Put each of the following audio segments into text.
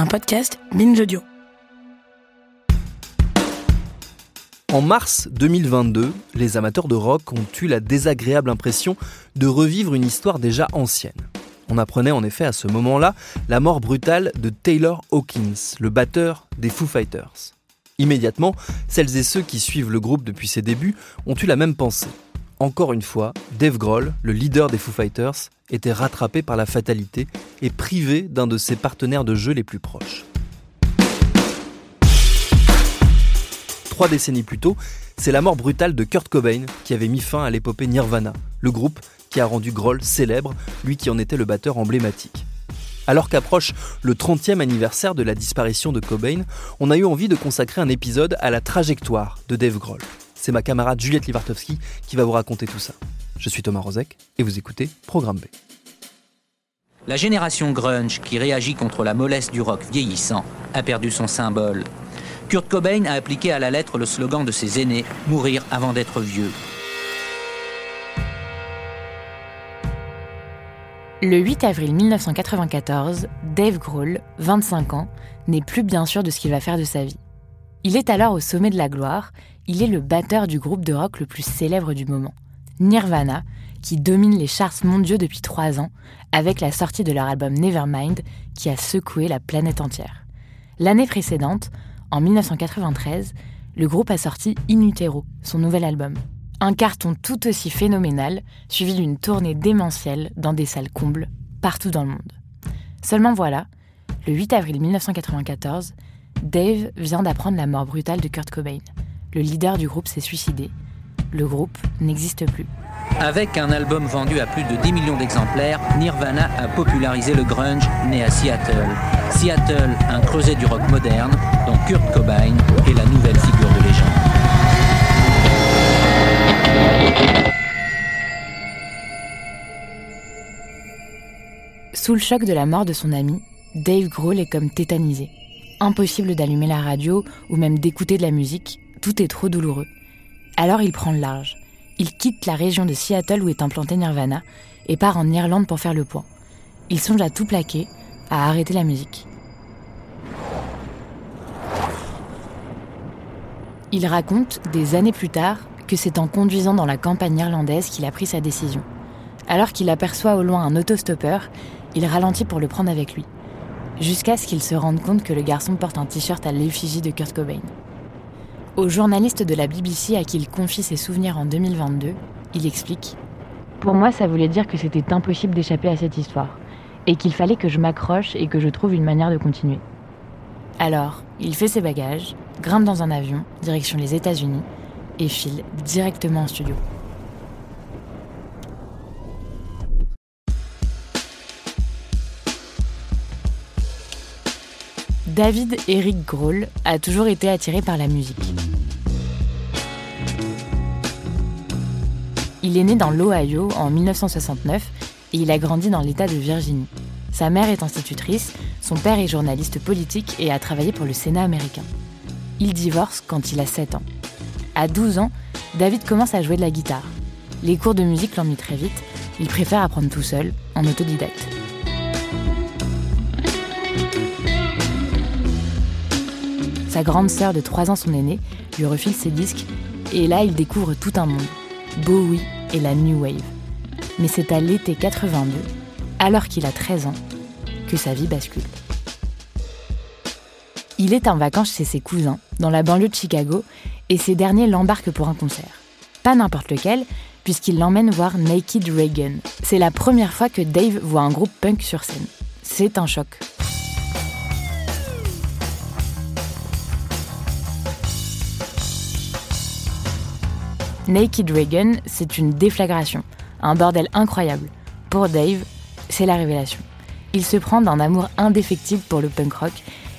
Un podcast Binge Audio. En mars 2022, les amateurs de rock ont eu la désagréable impression de revivre une histoire déjà ancienne. On apprenait en effet à ce moment-là la mort brutale de Taylor Hawkins, le batteur des Foo Fighters. Immédiatement, celles et ceux qui suivent le groupe depuis ses débuts ont eu la même pensée. Encore une fois, Dave Grohl, le leader des Foo Fighters, était rattrapé par la fatalité et privé d'un de ses partenaires de jeu les plus proches. 3 décennies plus tôt, c'est la mort brutale de Kurt Cobain qui avait mis fin à l'épopée Nirvana, le groupe qui a rendu Grohl célèbre, lui qui en était le batteur emblématique. Alors qu'approche le 30e anniversaire de la disparition de Cobain, on a eu envie de consacrer un épisode à la trajectoire de Dave Grohl. C'est ma camarade Juliette Livartowski qui va vous raconter tout ça. Je suis Thomas Rozec et vous écoutez Programme B. La génération grunge qui réagit contre la mollesse du rock vieillissant a perdu son symbole. Kurt Cobain a appliqué à la lettre le slogan de ses aînés « Mourir avant d'être vieux ». Le 8 avril 1994, Dave Grohl, 25 ans, n'est plus bien sûr de ce qu'il va faire de sa vie. Il est alors au sommet de la gloire, il est le batteur du groupe de rock le plus célèbre du moment, Nirvana, qui domine les charts mondiaux depuis 3 ans, avec la sortie de leur album Nevermind, qui a secoué la planète entière. L'année précédente, en 1993, le groupe a sorti In Utero, son nouvel album. Un carton tout aussi phénoménal, suivi d'une tournée démentielle dans des salles combles partout dans le monde. Seulement voilà, le 8 avril 1994, Dave vient d'apprendre la mort brutale de Kurt Cobain. Le leader du groupe s'est suicidé. Le groupe n'existe plus. Avec un album vendu à plus de 10 millions d'exemplaires, Nirvana a popularisé le grunge né à Seattle. Seattle, un creuset du rock moderne, dont Kurt Cobain est la nouvelle figure de légende. Sous le choc de la mort de son ami, Dave Grohl est comme tétanisé. Impossible d'allumer la radio ou même d'écouter de la musique, tout est trop douloureux. Alors il prend le large. Il quitte la région de Seattle où est implanté Nirvana et part en Irlande pour faire le point. Il songe à tout plaquer, à arrêter la musique. Il raconte, des années plus tard, que c'est en conduisant dans la campagne irlandaise qu'il a pris sa décision. Alors qu'il aperçoit au loin un autostoppeur, il ralentit pour le prendre avec lui, jusqu'à ce qu'il se rende compte que le garçon porte un t-shirt à l'effigie de Kurt Cobain. Au journaliste de la BBC à qui il confie ses souvenirs en 2022, il explique « Pour moi, ça voulait dire que c'était impossible d'échapper à cette histoire, et qu'il fallait que je m'accroche et que je trouve une manière de continuer. » Alors, il fait ses bagages, grimpe dans un avion, direction les États-Unis, et file directement en studio. David Eric Grohl a toujours été attiré par la musique. Il est né dans l'Ohio en 1969 et il a grandi dans l'État de Virginie. Sa mère est institutrice, son père est journaliste politique et a travaillé pour le Sénat américain. Il divorce quand il a 7 ans. À 12 ans, David commence à jouer de la guitare. Les cours de musique l'ennuient très vite, il préfère apprendre tout seul, en autodidacte. Sa grande sœur de 3 ans, son aînée, lui refile ses disques et là, il découvre tout un monde, Bowie et la New Wave. Mais c'est à l'été 82, alors qu'il a 13 ans, que sa vie bascule. Il est en vacances chez ses cousins, dans la banlieue de Chicago, et ces derniers l'embarquent pour un concert. Pas n'importe lequel, puisqu'ils l'emmènent voir Naked Raygun. C'est la première fois que Dave voit un groupe punk sur scène. C'est un choc. Naked Raygun, c'est une déflagration, un bordel incroyable. Pour Dave, c'est la révélation. Il se prend d'un amour indéfectible pour le punk rock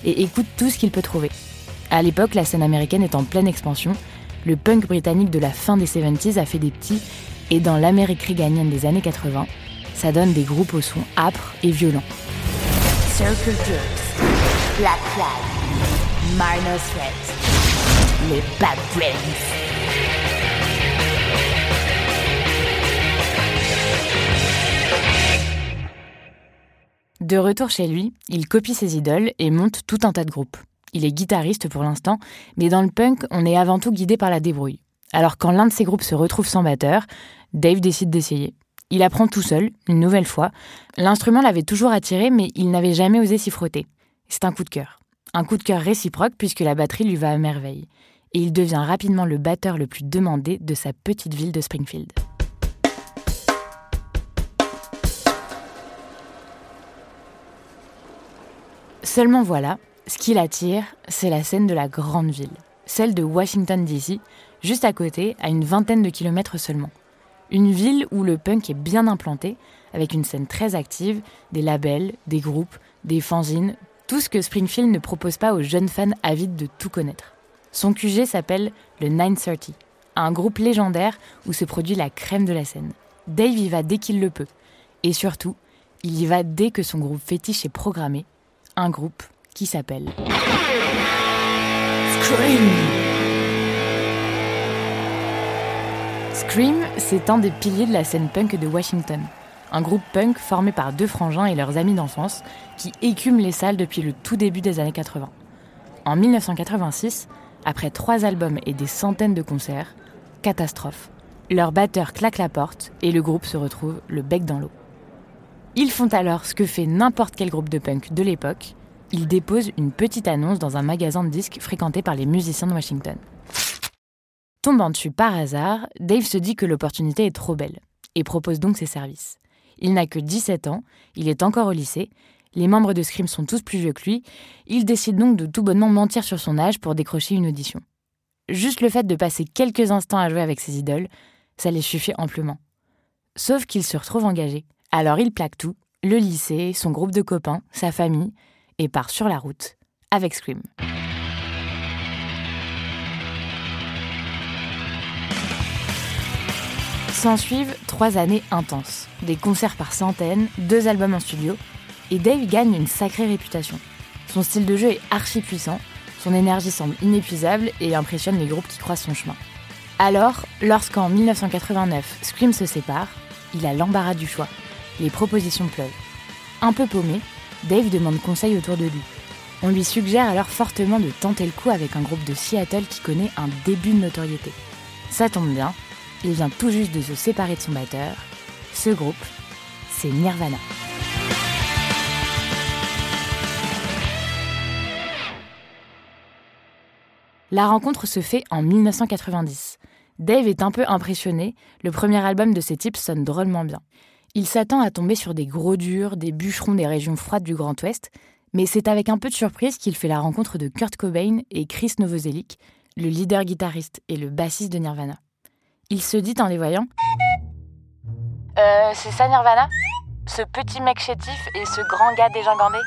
et écoute tout ce qu'il peut trouver. À l'époque, la scène américaine est en pleine expansion. Le punk britannique de la fin des 70s a fait des petits, et dans l'Amérique reaganienne des années 80, ça donne des groupes au son âpre et violent. Circle Jerks, Black Flag, Minor Threat, les Bad Brains. De retour chez lui, il copie ses idoles et monte tout un tas de groupes. Il est guitariste pour l'instant, mais dans le punk, on est avant tout guidé par la débrouille. Alors quand l'un de ses groupes se retrouve sans batteur, Dave décide d'essayer. Il apprend tout seul, une nouvelle fois. L'instrument l'avait toujours attiré, mais il n'avait jamais osé s'y frotter. C'est un coup de cœur. Un coup de cœur réciproque puisque la batterie lui va à merveille. Et il devient rapidement le batteur le plus demandé de sa petite ville de Springfield. Seulement voilà, ce qui l'attire, c'est la scène de la grande ville, celle de Washington DC, juste à côté, à une 20aine de kilomètres seulement. Une ville où le punk est bien implanté, avec une scène très active, des labels, des groupes, des fanzines, tout ce que Springfield ne propose pas aux jeunes fans avides de tout connaître. Son QG s'appelle le 930, un groupe légendaire où se produit la crème de la scène. Dave y va dès qu'il le peut, et surtout, il y va dès que son groupe fétiche est programmé, un groupe qui s'appelle Scream. Scream, c'est un des piliers de la scène punk de Washington. Un groupe punk formé par deux frangins et leurs amis d'enfance qui écument les salles depuis le tout début des années 80. En 1986, après 3 albums et des centaines de concerts, catastrophe. Leur batteur claque la porte et le groupe se retrouve le bec dans l'eau. Ils font alors ce que fait n'importe quel groupe de punk de l'époque. Ils déposent une petite annonce dans un magasin de disques fréquenté par les musiciens de Washington. Tombant dessus par hasard, Dave se dit que l'opportunité est trop belle et propose donc ses services. Il n'a que 17 ans, il est encore au lycée, les membres de Scream sont tous plus vieux que lui, il décide donc de tout bonnement mentir sur son âge pour décrocher une audition. Juste le fait de passer quelques instants à jouer avec ses idoles, ça les suffit amplement. Sauf qu'il se retrouve engagé. Alors il plaque tout, le lycée, son groupe de copains, sa famille, et part sur la route, avec Scream. S'en suivent 3 années intenses, des concerts par centaines, 2 albums en studio, et Dave gagne une sacrée réputation. Son style de jeu est archi puissant, son énergie semble inépuisable et impressionne les groupes qui croisent son chemin. Alors, lorsqu'en 1989, Scream se sépare, il a l'embarras du choix. Les propositions pleuvent. Un peu paumé, Dave demande conseil autour de lui. On lui suggère alors fortement de tenter le coup avec un groupe de Seattle qui connaît un début de notoriété. Ça tombe bien, il vient tout juste de se séparer de son batteur. Ce groupe, c'est Nirvana. La rencontre se fait en 1990. Dave est un peu impressionné, le premier album de ces types sonne drôlement bien. Il s'attend à tomber sur des gros durs, des bûcherons des régions froides du Grand Ouest, mais c'est avec un peu de surprise qu'il fait la rencontre de Kurt Cobain et Chris Novoselic, le leader guitariste et le bassiste de Nirvana. Il se dit en les voyant « c'est ça Nirvana ? Ce petit mec chétif et ce grand gars dégingandé ?»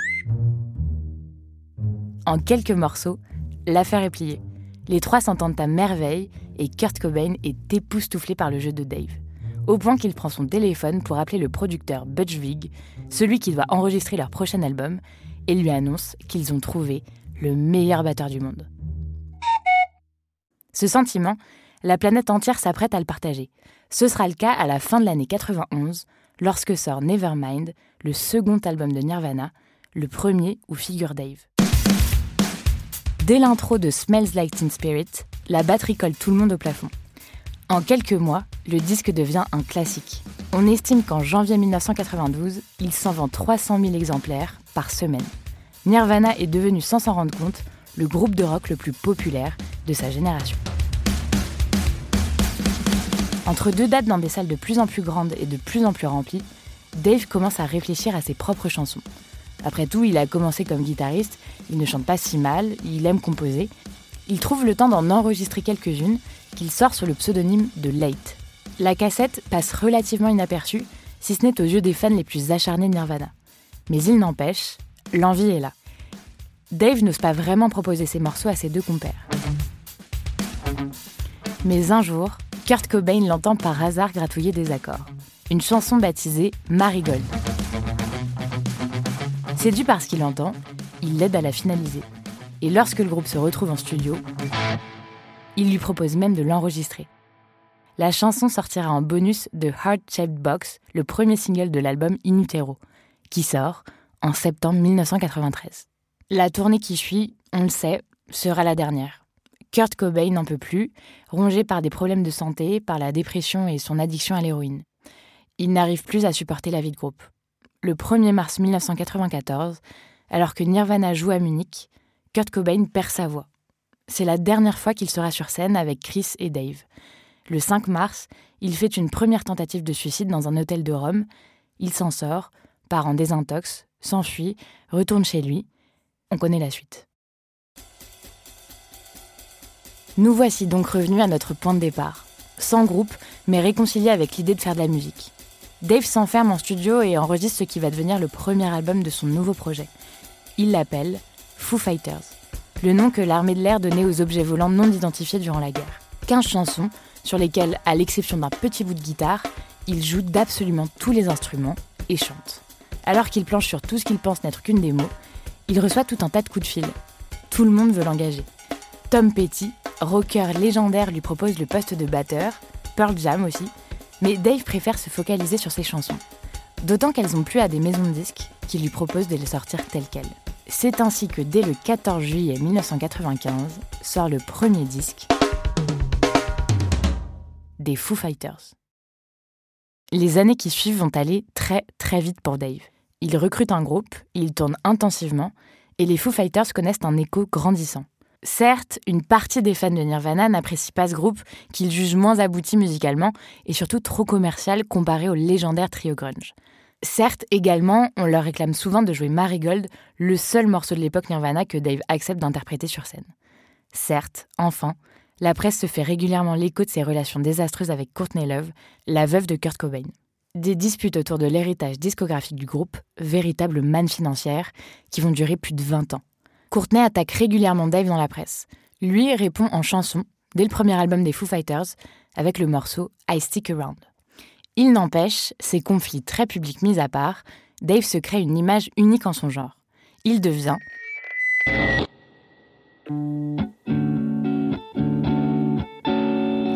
En quelques morceaux, l'affaire est pliée. Les trois s'entendent à merveille et Kurt Cobain est époustouflé par le jeu de Dave. Au point qu'il prend son téléphone pour appeler le producteur Butch Vig, celui qui doit enregistrer leur prochain album, et lui annonce qu'ils ont trouvé le meilleur batteur du monde. Ce sentiment, la planète entière s'apprête à le partager. Ce sera le cas à la fin de l'année 91, lorsque sort Nevermind, le second album de Nirvana, le premier où figure Dave. Dès l'intro de Smells Like Teen Spirit, la batterie colle tout le monde au plafond. En quelques mois, le disque devient un classique. On estime qu'en janvier 1992, il s'en vend 300 000 exemplaires par semaine. Nirvana est devenu, sans s'en rendre compte, le groupe de rock le plus populaire de sa génération. Entre 2 dates dans des salles de plus en plus grandes et de plus en plus remplies, Dave commence à réfléchir à ses propres chansons. Après tout, il a commencé comme guitariste, il ne chante pas si mal, il aime composer. Il trouve le temps d'en enregistrer quelques-unes qu'il sort sous le pseudonyme de Late. La cassette passe relativement inaperçue, si ce n'est aux yeux des fans les plus acharnés de Nirvana. Mais il n'empêche, l'envie est là. Dave n'ose pas vraiment proposer ses morceaux à ses deux compères. Mais un jour, Kurt Cobain l'entend par hasard gratouiller des accords. Une chanson baptisée « Marigold ». Séduit par ce qu'il entend, il l'aide à la finaliser. Et lorsque le groupe se retrouve en studio, il lui propose même de l'enregistrer. La chanson sortira en bonus de Heart-Shaped Box, le premier single de l'album In Utero, qui sort en septembre 1993. La tournée qui suit, on le sait, sera la dernière. Kurt Cobain n'en peut plus, rongé par des problèmes de santé, par la dépression et son addiction à l'héroïne. Il n'arrive plus à supporter la vie de groupe. Le 1er mars 1994, alors que Nirvana joue à Munich, Kurt Cobain perd sa voix. C'est la dernière fois qu'il sera sur scène avec Chris et Dave. Le 5 mars, il fait une première tentative de suicide dans un hôtel de Rome. Il s'en sort, part en désintox, s'enfuit, retourne chez lui. On connaît la suite. Nous voici donc revenus à notre point de départ. Sans groupe, mais réconciliés avec l'idée de faire de la musique. Dave s'enferme en studio et enregistre ce qui va devenir le premier album de son nouveau projet. Il l'appelle Foo Fighters, le nom que l'armée de l'air donnait aux objets volants non identifiés durant la guerre. 15 chansons sur lesquelles, à l'exception d'un petit bout de guitare, il joue d'absolument tous les instruments et chante. Alors qu'il planche sur tout ce qu'il pense n'être qu'une démo, il reçoit tout un tas de coups de fil. Tout le monde veut l'engager. Tom Petty, rocker légendaire, lui propose le poste de batteur, Pearl Jam aussi, mais Dave préfère se focaliser sur ses chansons. D'autant qu'elles ont plu à des maisons de disques qui lui proposent de les sortir telles quelles. C'est ainsi que dès le 14 juillet 1995, sort le premier disque des Foo Fighters. Les années qui suivent vont aller très très vite pour Dave. Il recrute un groupe, il tourne intensivement, et les Foo Fighters connaissent un écho grandissant. Certes, une partie des fans de Nirvana n'apprécie pas ce groupe qu'ils jugent moins abouti musicalement et surtout trop commercial comparé au légendaire trio grunge. Certes, également, on leur réclame souvent de jouer Marigold, le seul morceau de l'époque Nirvana que Dave accepte d'interpréter sur scène. Certes, enfin, la presse se fait régulièrement l'écho de ses relations désastreuses avec Courtney Love, la veuve de Kurt Cobain. Des disputes autour de l'héritage discographique du groupe, véritable manne financière, qui vont durer plus de 20 ans. Courtney attaque régulièrement Dave dans la presse. Lui répond en chanson, dès le premier album des Foo Fighters, avec le morceau « I Stick Around ». Il n'empêche, ces conflits très publics mis à part, Dave se crée une image unique en son genre. Il devient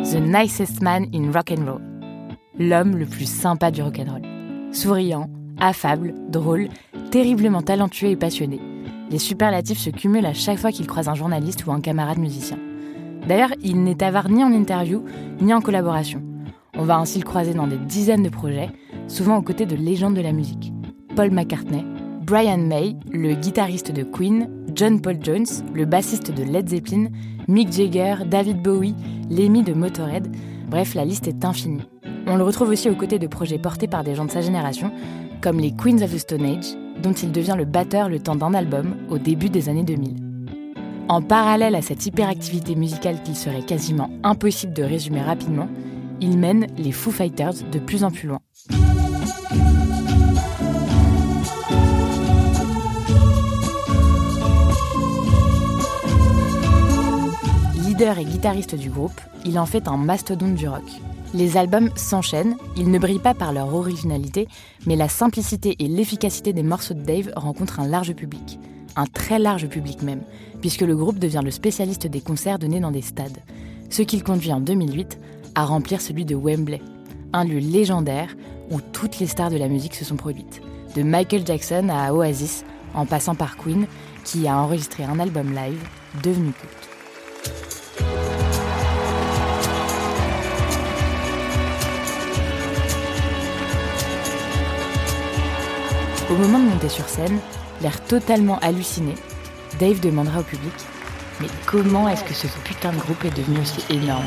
The Nicest Man in Rock'n'Roll, l'homme le plus sympa du rock'n'roll. Souriant, affable, drôle, terriblement talentueux et passionné. Les superlatifs se cumulent à chaque fois qu'il croise un journaliste ou un camarade musicien. D'ailleurs, il n'est avare ni en interview, ni en collaboration. On va ainsi le croiser dans des dizaines de projets, souvent aux côtés de légendes de la musique. Paul McCartney, Brian May, le guitariste de Queen, John Paul Jones, le bassiste de Led Zeppelin, Mick Jagger, David Bowie, Lemmy de Motörhead, bref, la liste est infinie. On le retrouve aussi aux côtés de projets portés par des gens de sa génération, comme les Queens of the Stone Age, dont il devient le batteur le temps d'un album au début des années 2000. En parallèle à cette hyperactivité musicale qu'il serait quasiment impossible de résumer rapidement, il mène les Foo Fighters de plus en plus loin. Leader et guitariste du groupe, il en fait un mastodonte du rock. Les albums s'enchaînent, ils ne brillent pas par leur originalité, mais la simplicité et l'efficacité des morceaux de Dave rencontrent un large public. Un très large public même, puisque le groupe devient le spécialiste des concerts donnés dans des stades. Ce qui le conduit en 2008 à remplir celui de Wembley, un lieu légendaire où toutes les stars de la musique se sont produites. De Michael Jackson à Oasis, en passant par Queen, qui a enregistré un album live devenu culte. Au moment de monter sur scène, l'air totalement halluciné, Dave demandera au public « Mais comment est-ce que ce putain de groupe est devenu aussi énorme ?»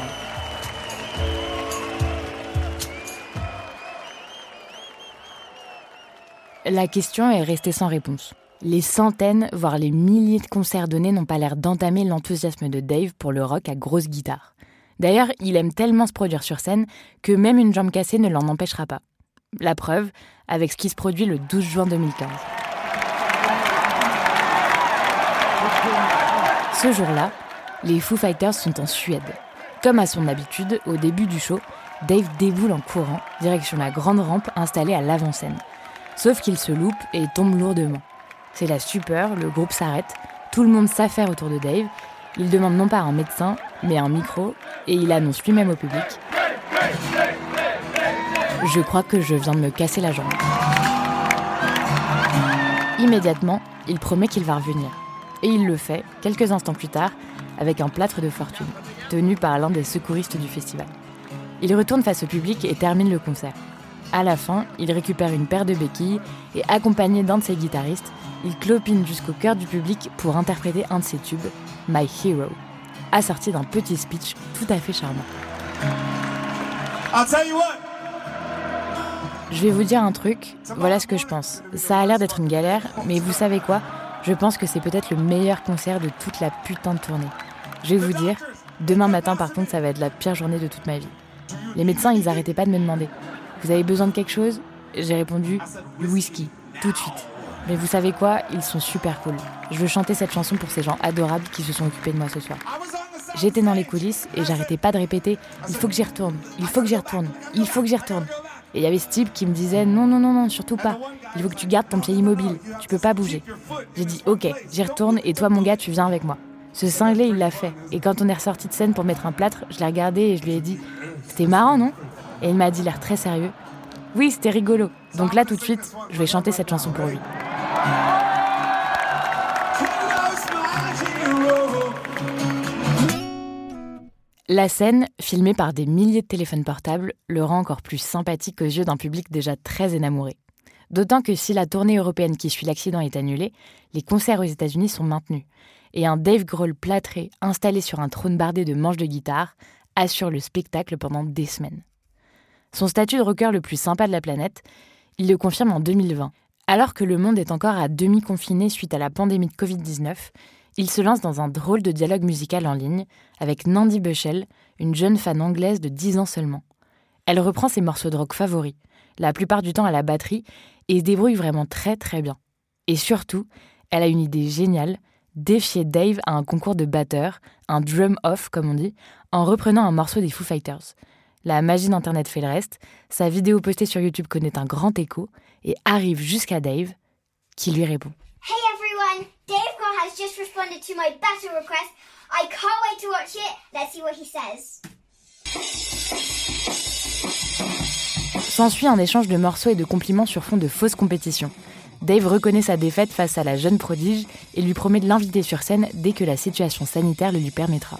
La question est restée sans réponse. Les centaines, voire les milliers de concerts donnés n'ont pas l'air d'entamer l'enthousiasme de Dave pour le rock à grosse guitare. D'ailleurs, il aime tellement se produire sur scène que même une jambe cassée ne l'en empêchera pas. La preuve, avec ce qui se produit le 12 juin 2015. Ce jour-là, les Foo Fighters sont en Suède. Comme à son habitude, au début du show, Dave déboule en courant, direction la grande rampe installée à l'avant-scène. Sauf qu'il se loupe et tombe lourdement. C'est la stupeur, le groupe s'arrête, tout le monde s'affaire autour de Dave. Il demande non pas un médecin, mais un micro, et il annonce lui-même au public « Je crois que je viens de me casser la jambe. » Immédiatement, il promet qu'il va revenir. Et il le fait, quelques instants plus tard, avec un plâtre de fortune, tenu par l'un des secouristes du festival. Il retourne face au public et termine le concert. À la fin, il récupère une paire de béquilles et, accompagné d'un de ses guitaristes, il clopine jusqu'au cœur du public pour interpréter un de ses tubes, My Hero, assorti d'un petit speech tout à fait charmant. I'll tell you what. Je vais vous dire un truc, voilà ce que je pense. Ça a l'air d'être une galère, mais vous savez quoi ? Je pense que c'est peut-être le meilleur concert de toute la putain de tournée. Je vais vous dire, demain matin par contre, ça va être la pire journée de toute ma vie. Les médecins, ils arrêtaient pas de me demander « Vous avez besoin de quelque chose ?» J'ai répondu « Du whisky, tout de suite. » Mais vous savez quoi ? Ils sont super cool. Je veux chanter cette chanson pour ces gens adorables qui se sont occupés de moi ce soir. J'étais dans les coulisses et j'arrêtais pas de répéter « Il faut que j'y retourne, il faut que j'y retourne, il faut que j'y retourne. » Et il y avait ce type qui me disait « Non, non, non, non, surtout pas. Il faut que tu gardes ton pied immobile, tu peux pas bouger. » J'ai dit « Ok, j'y retourne et toi mon gars, tu viens avec moi. » Ce cinglé, il l'a fait. Et quand on est ressorti de scène pour mettre un plâtre, je l'ai regardé et je lui ai dit « C'était marrant, non ?» Et il m'a dit l'air très sérieux « Oui, c'était rigolo. Donc là, tout de suite, je vais chanter cette chanson pour lui. » La scène, filmée par des milliers de téléphones portables, le rend encore plus sympathique aux yeux d'un public déjà très énamouré. D'autant que si la tournée européenne qui suit l'accident est annulée, les concerts aux États-Unis sont maintenus. Et un Dave Grohl plâtré, installé sur un trône bardé de manches de guitare, assure le spectacle pendant des semaines. Son statut de rocker le plus sympa de la planète, il le confirme en 2020. Alors que le monde est encore à demi-confiné suite à la pandémie de Covid-19, il se lance dans un drôle de dialogue musical en ligne avec Nandi Buchel, une jeune fan anglaise de 10 ans seulement. Elle reprend ses morceaux de rock favoris, la plupart du temps à la batterie, et se débrouille vraiment très très bien. Et surtout, elle a une idée géniale, défier Dave à un concours de batteurs, un drum-off comme on dit, en reprenant un morceau des Foo Fighters. La magie d'Internet fait le reste, sa vidéo postée sur YouTube connaît un grand écho et arrive jusqu'à Dave, qui lui répond. Hey everyone, Dave Grohl has just responded to my battle request. I can't wait to watch it. Let's see what he says. S'ensuit un échange de morceaux et de compliments sur fond de fausse compétition. Dave reconnaît sa défaite face à la jeune prodige et lui promet de l'inviter sur scène dès que la situation sanitaire le lui permettra.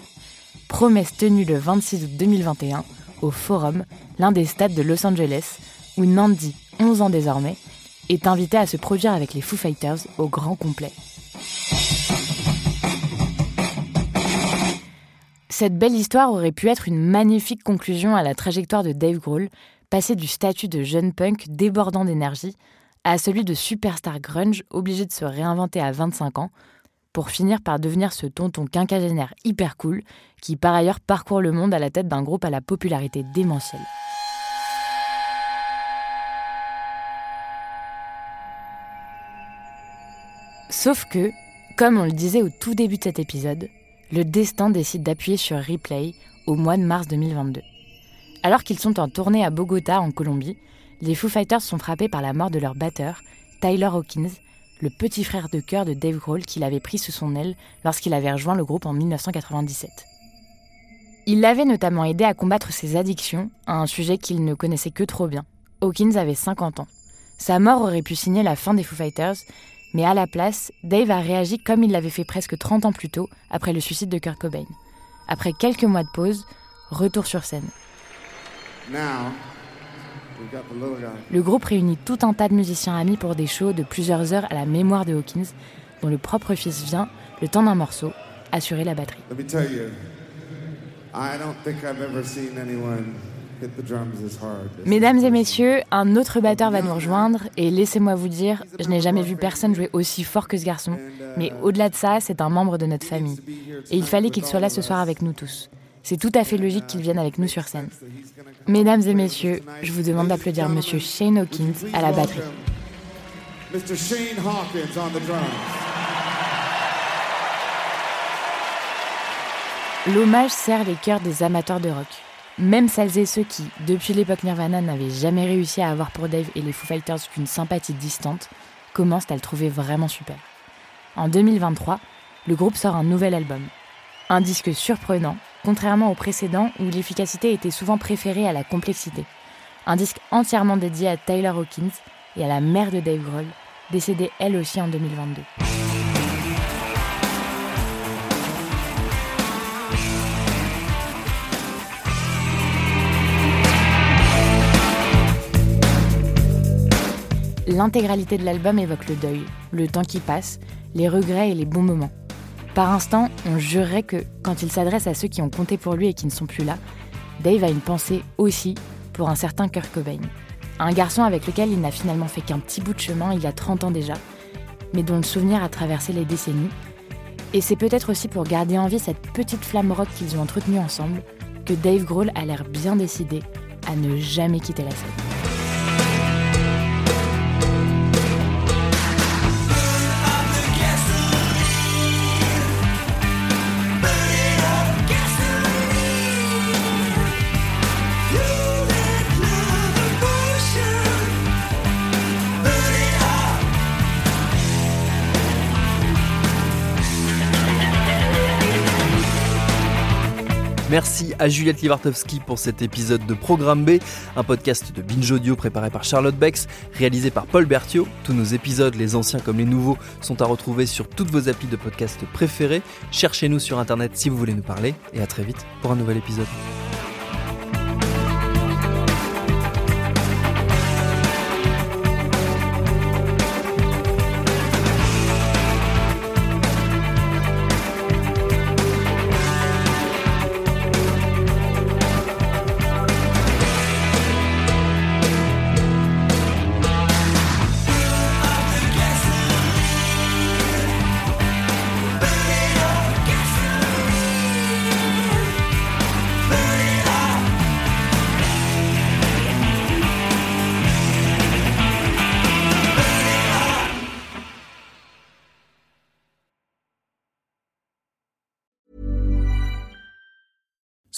Promesse tenue le 26 août 2021 au Forum, l'un des stades de Los Angeles, où Nandi, 11 ans désormais, est invité à se produire avec les Foo Fighters au grand complet. Cette belle histoire aurait pu être une magnifique conclusion à la trajectoire de Dave Grohl, passé du statut de jeune punk débordant d'énergie à celui de superstar grunge obligé de se réinventer à 25 ans, pour finir par devenir ce tonton quinquagénaire hyper cool qui par ailleurs parcourt le monde à la tête d'un groupe à la popularité démentielle. Sauf que, comme on le disait au tout début de cet épisode, le destin décide d'appuyer sur Replay au mois de mars 2022. Alors qu'ils sont en tournée à Bogota, en Colombie, les Foo Fighters sont frappés par la mort de leur batteur, Taylor Hawkins, le petit frère de cœur de Dave Grohl qu'il avait pris sous son aile lorsqu'il avait rejoint le groupe en 1997. Il l'avait notamment aidé à combattre ses addictions, un sujet qu'il ne connaissait que trop bien. Hawkins avait 50 ans. Sa mort aurait pu signer la fin des Foo Fighters, mais à la place, Dave a réagi comme il l'avait fait presque 30 ans plus tôt, après le suicide de Kurt Cobain. Après quelques mois de pause, retour sur scène. Now. Le groupe réunit tout un tas de musiciens amis pour des shows de plusieurs heures à la mémoire de Hawkins, dont le propre fils vient, le temps d'un morceau, assurer la batterie. Mesdames et messieurs, un autre batteur va nous rejoindre et laissez-moi vous dire, je n'ai jamais vu personne jouer aussi fort que ce garçon, mais au-delà de ça, c'est un membre de notre famille. Et il fallait qu'il soit là ce soir avec nous tous. C'est tout à fait logique qu'il vienne avec nous sur scène. Mesdames et messieurs, je vous demande d'applaudir Monsieur Shane Hawkins à la batterie. Mr. Shane Hawkins on the drums. L'hommage serre les cœurs des amateurs de rock. Même celles et ceux qui, depuis l'époque Nirvana, n'avaient jamais réussi à avoir pour Dave et les Foo Fighters qu'une sympathie distante, commencent à le trouver vraiment super. En 2023, le groupe sort un nouvel album. Un disque surprenant, contrairement au précédent où l'efficacité était souvent préférée à la complexité. Un disque entièrement dédié à Taylor Hawkins et à la mère de Dave Grohl, décédée elle aussi en 2022. L'intégralité de l'album évoque le deuil, le temps qui passe, les regrets et les bons moments. Par instant, on jurerait que, quand il s'adresse à ceux qui ont compté pour lui et qui ne sont plus là, Dave a une pensée aussi pour un certain Kurt Cobain. Un garçon avec lequel il n'a finalement fait qu'un petit bout de chemin il y a 30 ans déjà, mais dont le souvenir a traversé les décennies. Et c'est peut-être aussi pour garder en vie cette petite flamme rock qu'ils ont entretenue ensemble que Dave Grohl a l'air bien décidé à ne jamais quitter la scène. Merci à Juliette Livartowski pour cet épisode de Programme B, un podcast de Binge Audio préparé par Charlotte Bex, réalisé par Paul Berthiaud. Tous nos épisodes, les anciens comme les nouveaux, sont à retrouver sur toutes vos applis de podcast préférées. Cherchez-nous sur internet si vous voulez nous parler et à très vite pour un nouvel épisode.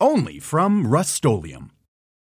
Only from Rust-Oleum.